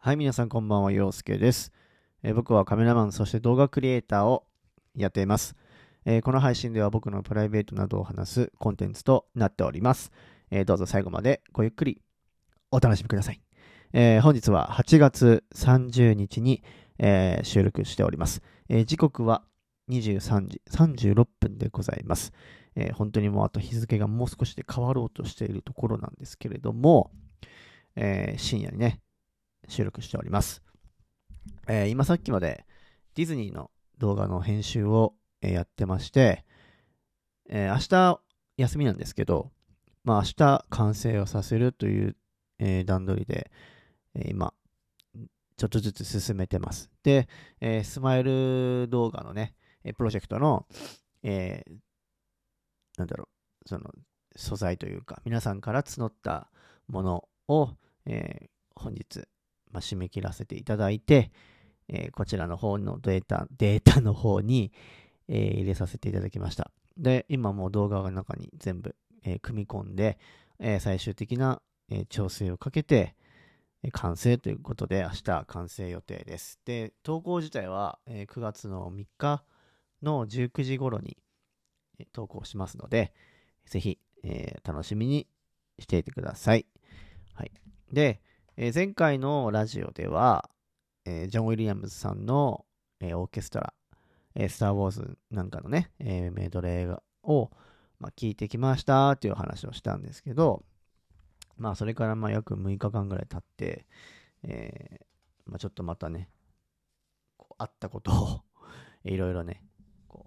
はい、皆さんこんばんは、陽介です。僕はカメラマン、そして動画クリエイターをやっています。この配信では僕のプライベートなどを話すコンテンツとなっております。どうぞ最後までごゆっくりお楽しみください。本日は8月30日に、収録しております。時刻は23時36分でございます。本当にもうあと日付がもう少しで変わろうとしているところなんですけれども、深夜にね、収録しております。今さっきまでディズニーの動画の編集を、やってまして、明日休みなんですけど、まあ、明日完成をさせるという、段取りで、今ちょっとずつ進めてます。で、スマイル動画のね、プロジェクトの、その素材というか皆さんから募ったものを、本日、締め切らせていただいて、こちらの方のデータの方に、入れさせていただきました。で、今もう動画の中に全部、組み込んで、最終的な、調整をかけて、完成ということで、明日完成予定です。で、投稿自体は、9月の3日の19時頃に、投稿しますので、ぜひ、楽しみにしていてください。はい。で、前回のラジオでは、ジョン・ウィリアムズさんの、オーケストラ、スター・ウォーズなんかのね、メドレーを、聞いてきましたという話をしたんですけど、それから約6日間ぐらい経って、ちょっとまたね、あったことをいろいろね、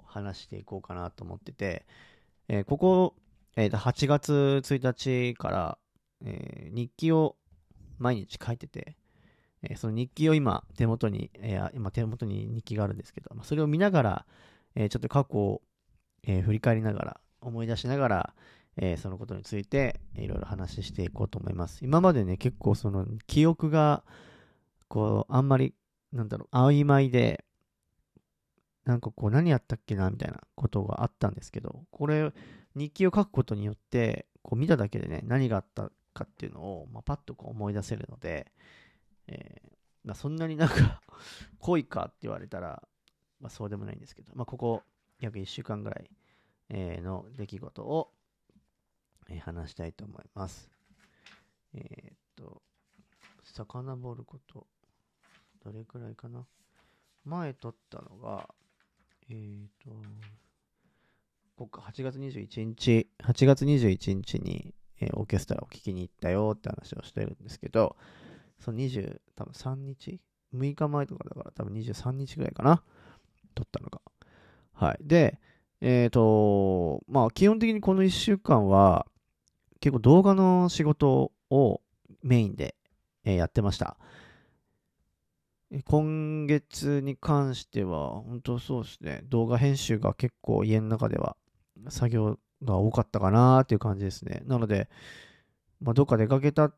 話していこうかなと思ってて、ここ、8月1日から、日記を毎日書いてて、その日記を今手元に、日記があるんですけど、それを見ながら、ちょっと過去を、振り返りながら、思い出しながら、そのことについていろいろ話していこうと思います。今までね、結構その記憶が、あんまり、曖昧で、何やったっけなみたいなことがあったんですけど、これ、日記を書くことによって、見ただけでね、何があったかっていうのを、パッと思い出せるので、そんなに濃いかって言われたら、そうでもないんですけど、ここ約1週間ぐらいの出来事を話したいと思います。遡ること、どれくらいかな。前撮ったのが、8月21日に、オーケストラを聴きに行ったよって話をしてるんですけど、その6日前とかだから多分23日ぐらいかな、撮ったのが。はい。で、基本的にこの1週間は、結構動画の仕事をメインで、やってました。今月に関しては、本当そうですね、動画編集が結構家の中では作業が多かったかなっていう感じですね。なので、どっか出かけた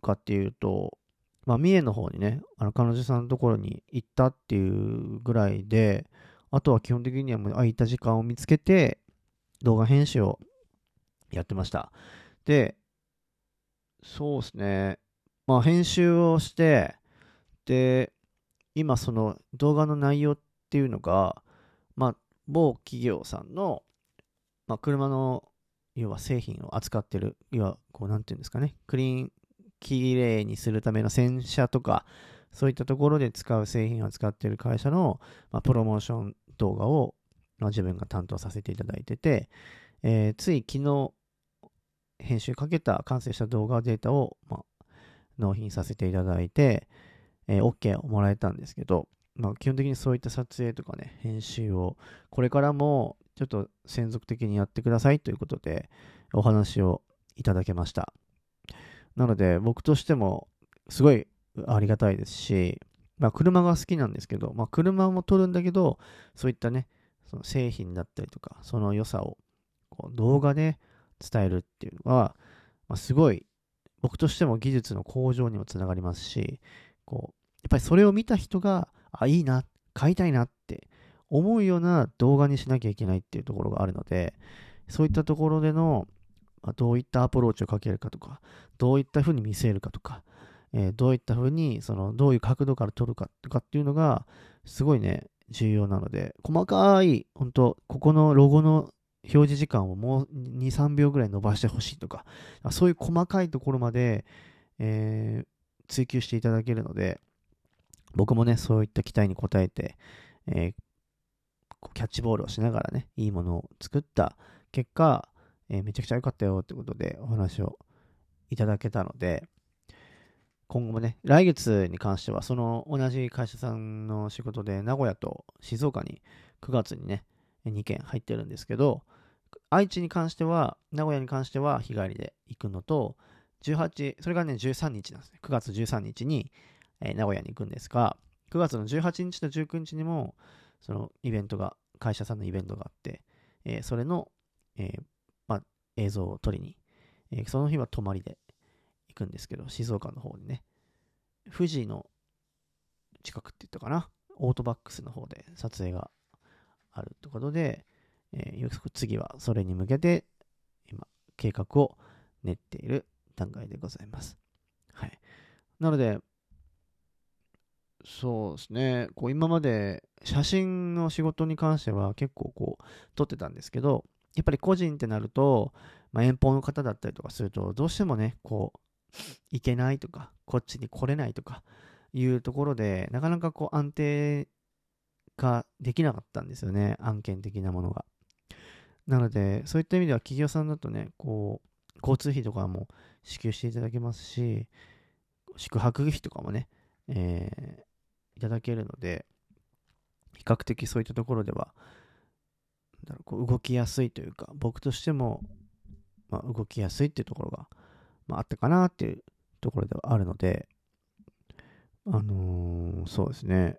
かっていうと、三重の方にね、彼女さんのところに行ったっていうぐらいで、あとは基本的にはもう空いた時間を見つけて、動画編集をやってました。で、そうですね、編集をして、で、今その動画の内容っていうのが、某企業さんの、車の要は製品を扱ってる、要はなんていうんですかね、きれいにするための洗車とか、そういったところで使う製品を扱ってる会社の、プロモーション動画を、自分が担当させていただいてて、つい昨日編集かけた完成した動画データを、納品させていただいて、OK をもらえたんですけど、基本的にそういった撮影とかね、編集をこれからもちょっと専属的にやってくださいということでお話をいただけました。なので僕としてもすごいありがたいですし、車が好きなんですけど、車も撮るんだけど、そういったね、その製品だったりとか、その良さを動画で伝えるっていうのは、すごい僕としても技術の向上にもつながりますし、やっぱりそれを見た人が、いいな、買いたいなって思うような動画にしなきゃいけないっていうところがあるので、そういったところでの、どういったアプローチをかけるかとか、どういったふうに見せるかとか、どういったふうにそのどういう角度から撮るかとかっていうのがすごいね重要なので、細かい本当ここのロゴの表示時間をもう 2,3 秒ぐらい伸ばしてほしいとか、そういう細かいところまで、追求していただけるので、僕もねそういった期待に応えて、キャッチボールをしながらねいいものを作った結果、めちゃくちゃ良かったよってことでお話をいただけたので、今後もね来月に関してはその同じ会社さんの仕事で名古屋と静岡に9月にね2件入ってるんですけど、愛知に関しては名古屋に関しては日帰りで行くのと、それがね13日なんですね。9月13日に名古屋に行くんですが、9月の18日と19日にもそのイベントが会社さんのイベントがあって、それの、映像を撮りに、その日は泊まりで行くんですけど、静岡の方にね富士の近くって言ったかな、オートバックスの方で撮影があるということで、次はそれに向けて今計画を練っている段階でございます。はい、なのでそうですね、こう今まで写真の仕事に関しては結構こう撮ってたんですけど、やっぱり個人ってなると、遠方の方だったりとかするとどうしてもねこう行けないとかこっちに来れないとかいうところで、なかなかこう安定ができなかったんですよね、案件的なものが。なのでそういった意味では企業さんだとねこう交通費とかも支給していただけますし、宿泊費とかもね、いただけるので、比較的そういったところではこう動きやすいというか、僕としても、動きやすいっていうところが、あったかなっていうところではあるので、そうですね、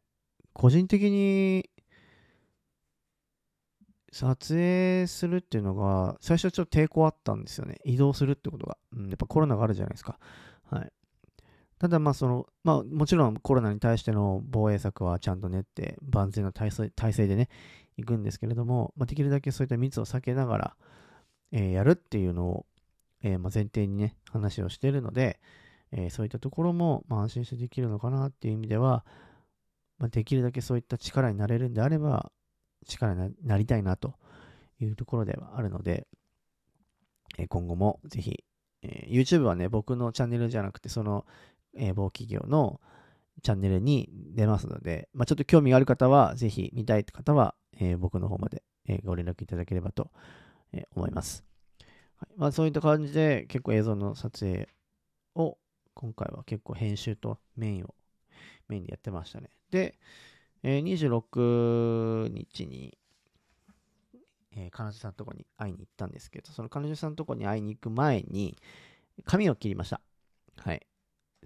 個人的に撮影するっていうのが最初はちょっと抵抗あったんですよね、移動するってことが、やっぱコロナがあるじゃないですか。はい、ただもちろんコロナに対しての防衛策はちゃんと練って万全の体制でね行くんですけれども、できるだけそういった密を避けながら、やるっていうのを、前提にね話をしているので、そういったところも、安心してできるのかなっていう意味では、できるだけそういった力になれるんであれば力になりたいなというところではあるので、今後もぜひ、YouTube はね僕のチャンネルじゃなくてその、某企業のチャンネルに出ますので、ちょっと興味がある方はぜひ見たいって方は、僕の方まで、ご連絡いただければと、思います。はい、そういった感じで結構映像の撮影を今回は結構編集とメインでやってましたね。で、26日に、彼女さんのとこに会いに行ったんですけど、その彼女さんのとこに会いに行く前に髪を切りました。はい。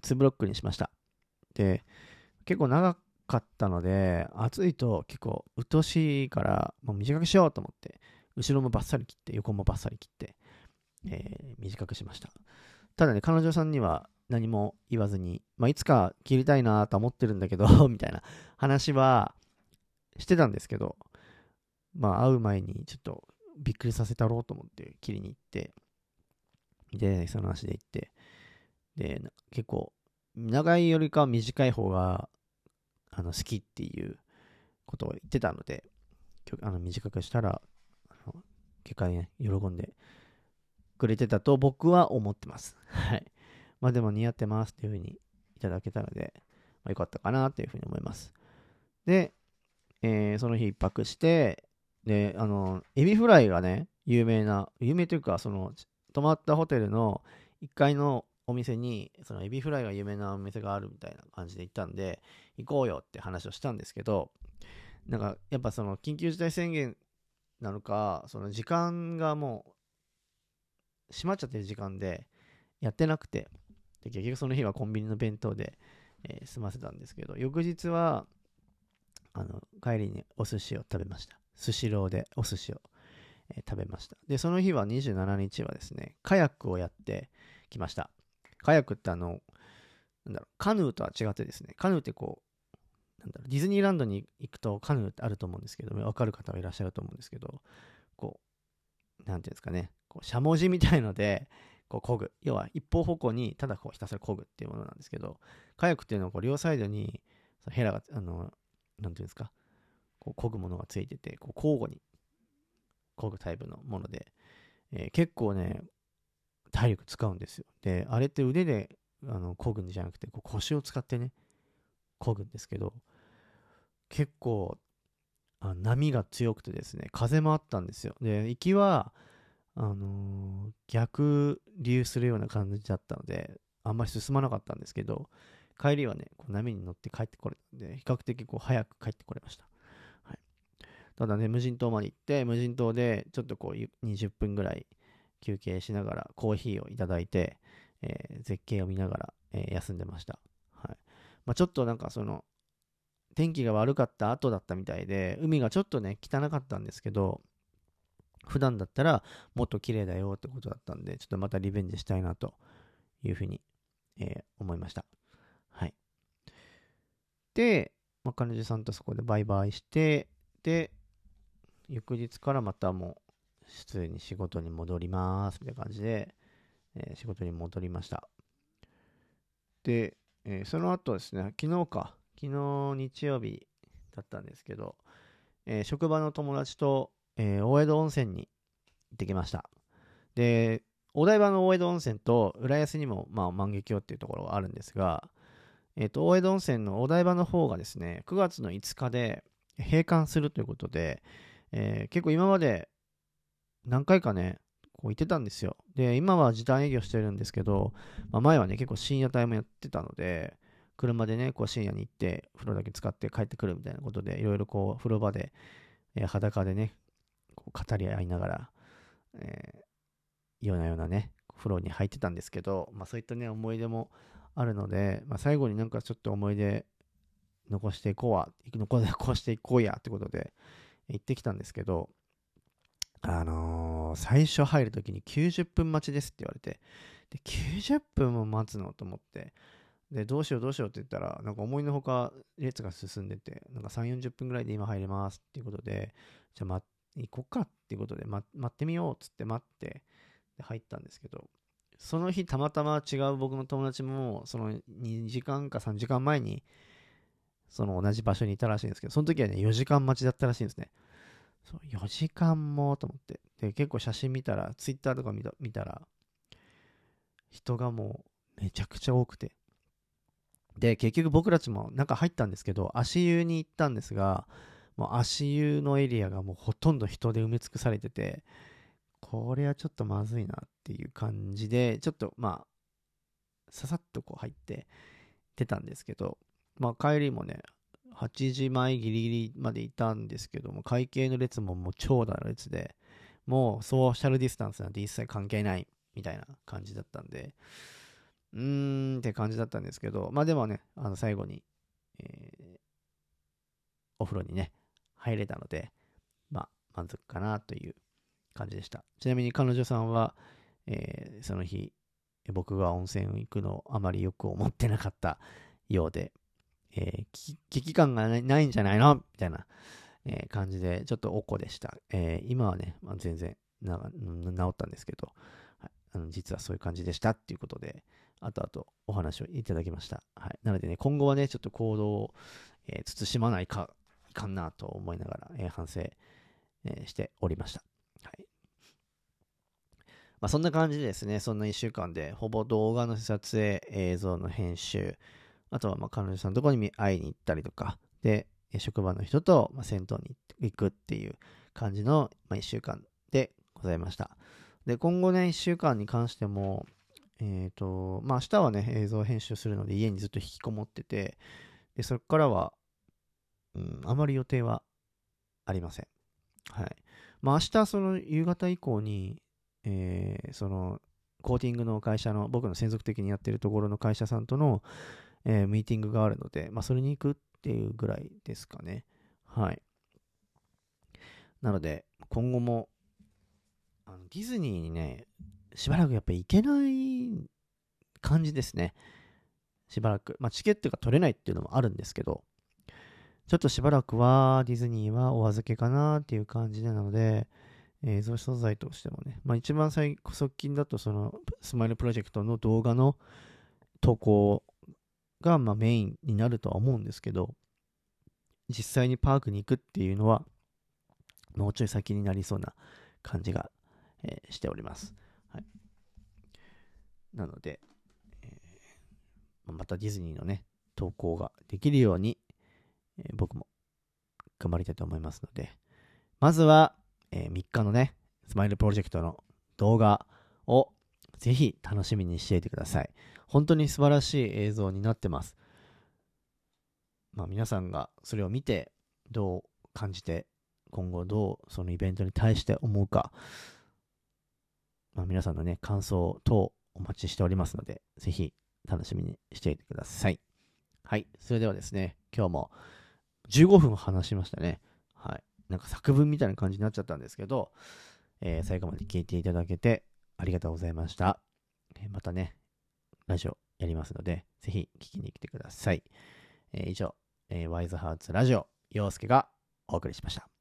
2ブロックにしました。で、結構長かったので、暑いと結構うっとうしいからもう短くしようと思って、後ろもバッサリ切って、横もバッサリ切って、短くしました。ただね、彼女さんには何も言わずに、いつか切りたいなと思ってるんだけどみたいな話はしてたんですけど、会う前にちょっとびっくりさせたろうと思って切りに行って、でその話で行って、で結構長いよりかは短い方が好きっていうことを言ってたので、短くしたら結果ね喜んでくれてたと僕は思ってます。はい、でも似合ってますっていう風にいただけたので、よかったかなっていう風に思います。で、その日一泊して、で、エビフライがね、有名というか、その、泊まったホテルの1階のお店に、そのエビフライが有名なお店があるみたいな感じで行ったんで、行こうよって話をしたんですけど、なんか、やっぱその、緊急事態宣言なのか、その時間がもう、閉まっちゃってる時間で、やってなくて、で結局その日はコンビニの弁当で、済ませたんですけど、翌日は帰りにお寿司を食べました。スシローでお寿司を、食べました。でその日は27日はですね、カヤックをやってきました。カヤックってカヌーとは違ってですね、カヌーってこうディズニーランドに行くとカヌーってあると思うんですけど、分かる方はいらっしゃると思うんですけど、こうなんていうんですかね、こうしゃもじみたいのでこう漕ぐ、要は一方方向にただこうひたすら漕ぐっていうものなんですけど、カヤックっていうのはこう両サイドにヘラがなんていうんですか、こう漕ぐものがついてて、こう交互に漕ぐタイプのもので、結構ね体力使うんですよ。であれって腕で漕ぐんじゃなくて、こう腰を使ってね漕ぐんですけど、結構波が強くてですね、風もあったんですよ。で行きは逆流するような感じだったのであんまり進まなかったんですけど、帰りはねこう波に乗って帰ってこれたんで、比較的こう早く帰ってこれました、はい。ただね無人島まで行って、無人島でちょっとこう20分ぐらい休憩しながらコーヒーをいただいて、絶景を見ながら、休んでました、はい。まあ、ちょっとなんかその天気が悪かった後だったみたいで、海がちょっとね汚かったんですけど、普段だったらもっと綺麗だよってことだったんで、ちょっとまたリベンジしたいなというふうに、思いました。はい。で、彼女さんとそこでバイバイして、で、翌日からまたもう普通に仕事に戻りますみたいな感じで、仕事に戻りました。で、その後ですね、昨日日曜日だったんですけど、職場の友達と大江戸温泉に行ってきました。で、お台場の大江戸温泉と浦安にも、万華鏡っていうところがあるんですが、大江戸温泉のお台場の方がですね、9月の5日で閉館するということで、結構今まで何回かね、こう行ってたんですよ。で、今は時短営業してるんですけど、前はね、結構深夜帯もやってたので、車でね、こう深夜に行って、風呂だけ使って帰ってくるみたいなことで、いろいろこう、風呂場で、裸でね、語り合いながら、ようなね風呂に入ってたんですけど、そういったね思い出もあるので、最後になんかちょっと思い出残していこうやってことで行ってきたんですけど、最初入るときに90分待ちですって言われて、で90分も待つのと思って、でどうしようって言ったら、なんか思いのほか列が進んでて、なんか 3,40 分ぐらいで今入れますっていうことで、じゃあ行こっかっていうことで、待ってみようっつって待ってで入ったんですけど、その日たまたま違う僕の友達もその2時間か3時間前にその同じ場所にいたらしいんですけど、その時はね4時間待ちだったらしいんですね。そう4時間もと思って、で結構写真見たら、ツイッターとか見たら人がもうめちゃくちゃ多くて、で結局僕たちも中入ったんですけど、足湯に行ったんですが、もう足湯のエリアがもうほとんど人で埋め尽くされてて、これはちょっとまずいなっていう感じで、ちょっとささっとこう入って出たんですけど、帰りもね8時前ギリギリまでいたんですけども、会計の列ももう長蛇の列で、もうソーシャルディスタンスなんて一切関係ないみたいな感じだったんで、って感じだったんですけど、でもね最後に、お風呂にね入れたので、満足かなという感じでした。ちなみに彼女さんは、その日僕が温泉行くのをあまりよく思ってなかったようで、危機感がないんじゃないのみたいな、感じでちょっとおこでした、今はね、全然治ったんですけど、はい、実はそういう感じでしたっていうことで後々お話をいただきました、はい、なのでね今後はねちょっと行動を、慎まないかいかんなと思いながら、反省、しておりました、はい。そんな感じでですね、そんな1週間でほぼ動画の撮影、映像の編集、あとは彼女さんのところに会いに行ったりとかで、職場の人と銭湯に行くっていう感じの、1週間でございました。で今後ね1週間に関しても、明日はね映像編集するので家にずっと引きこもってて、でそこからはあまり予定はありません。はい。明日その夕方以降に、そのコーティングの会社の、僕の専属的にやってるところの会社さんとの、ミーティングがあるので、それに行くっていうぐらいですかね。はい。なので今後もディズニーにねしばらくやっぱり行けない感じですね。しばらく、チケットが取れないっていうのもあるんですけど、ちょっとしばらくはディズニーはお預けかなっていう感じなので、映像素材としてもね、まあ、一番最側近だとそのスマイルプロジェクトの動画の投稿がまあメインになるとは思うんですけど、実際にパークに行くっていうのはもうちょい先になりそうな感じが、しております、はい、なので、またディズニーのね投稿ができるように、僕も頑張りたいと思いますので、まずは3日のね、スマイルプロジェクトの動画をぜひ楽しみにしていてください。本当に素晴らしい映像になってます。まあ皆さんがそれを見てどう感じて、今後どうそのイベントに対して思うか、まあ皆さんのね、感想等お待ちしておりますので、ぜひ楽しみにしていてください。はい、それではですね、今日も15分話しましたね。はい。なんか作文みたいな感じになっちゃったんですけど、最後まで聞いていただけてありがとうございました。またね、ラジオやりますので、ぜひ聞きに来てください。以上、ワイズハーツラジオ、陽介がお送りしました。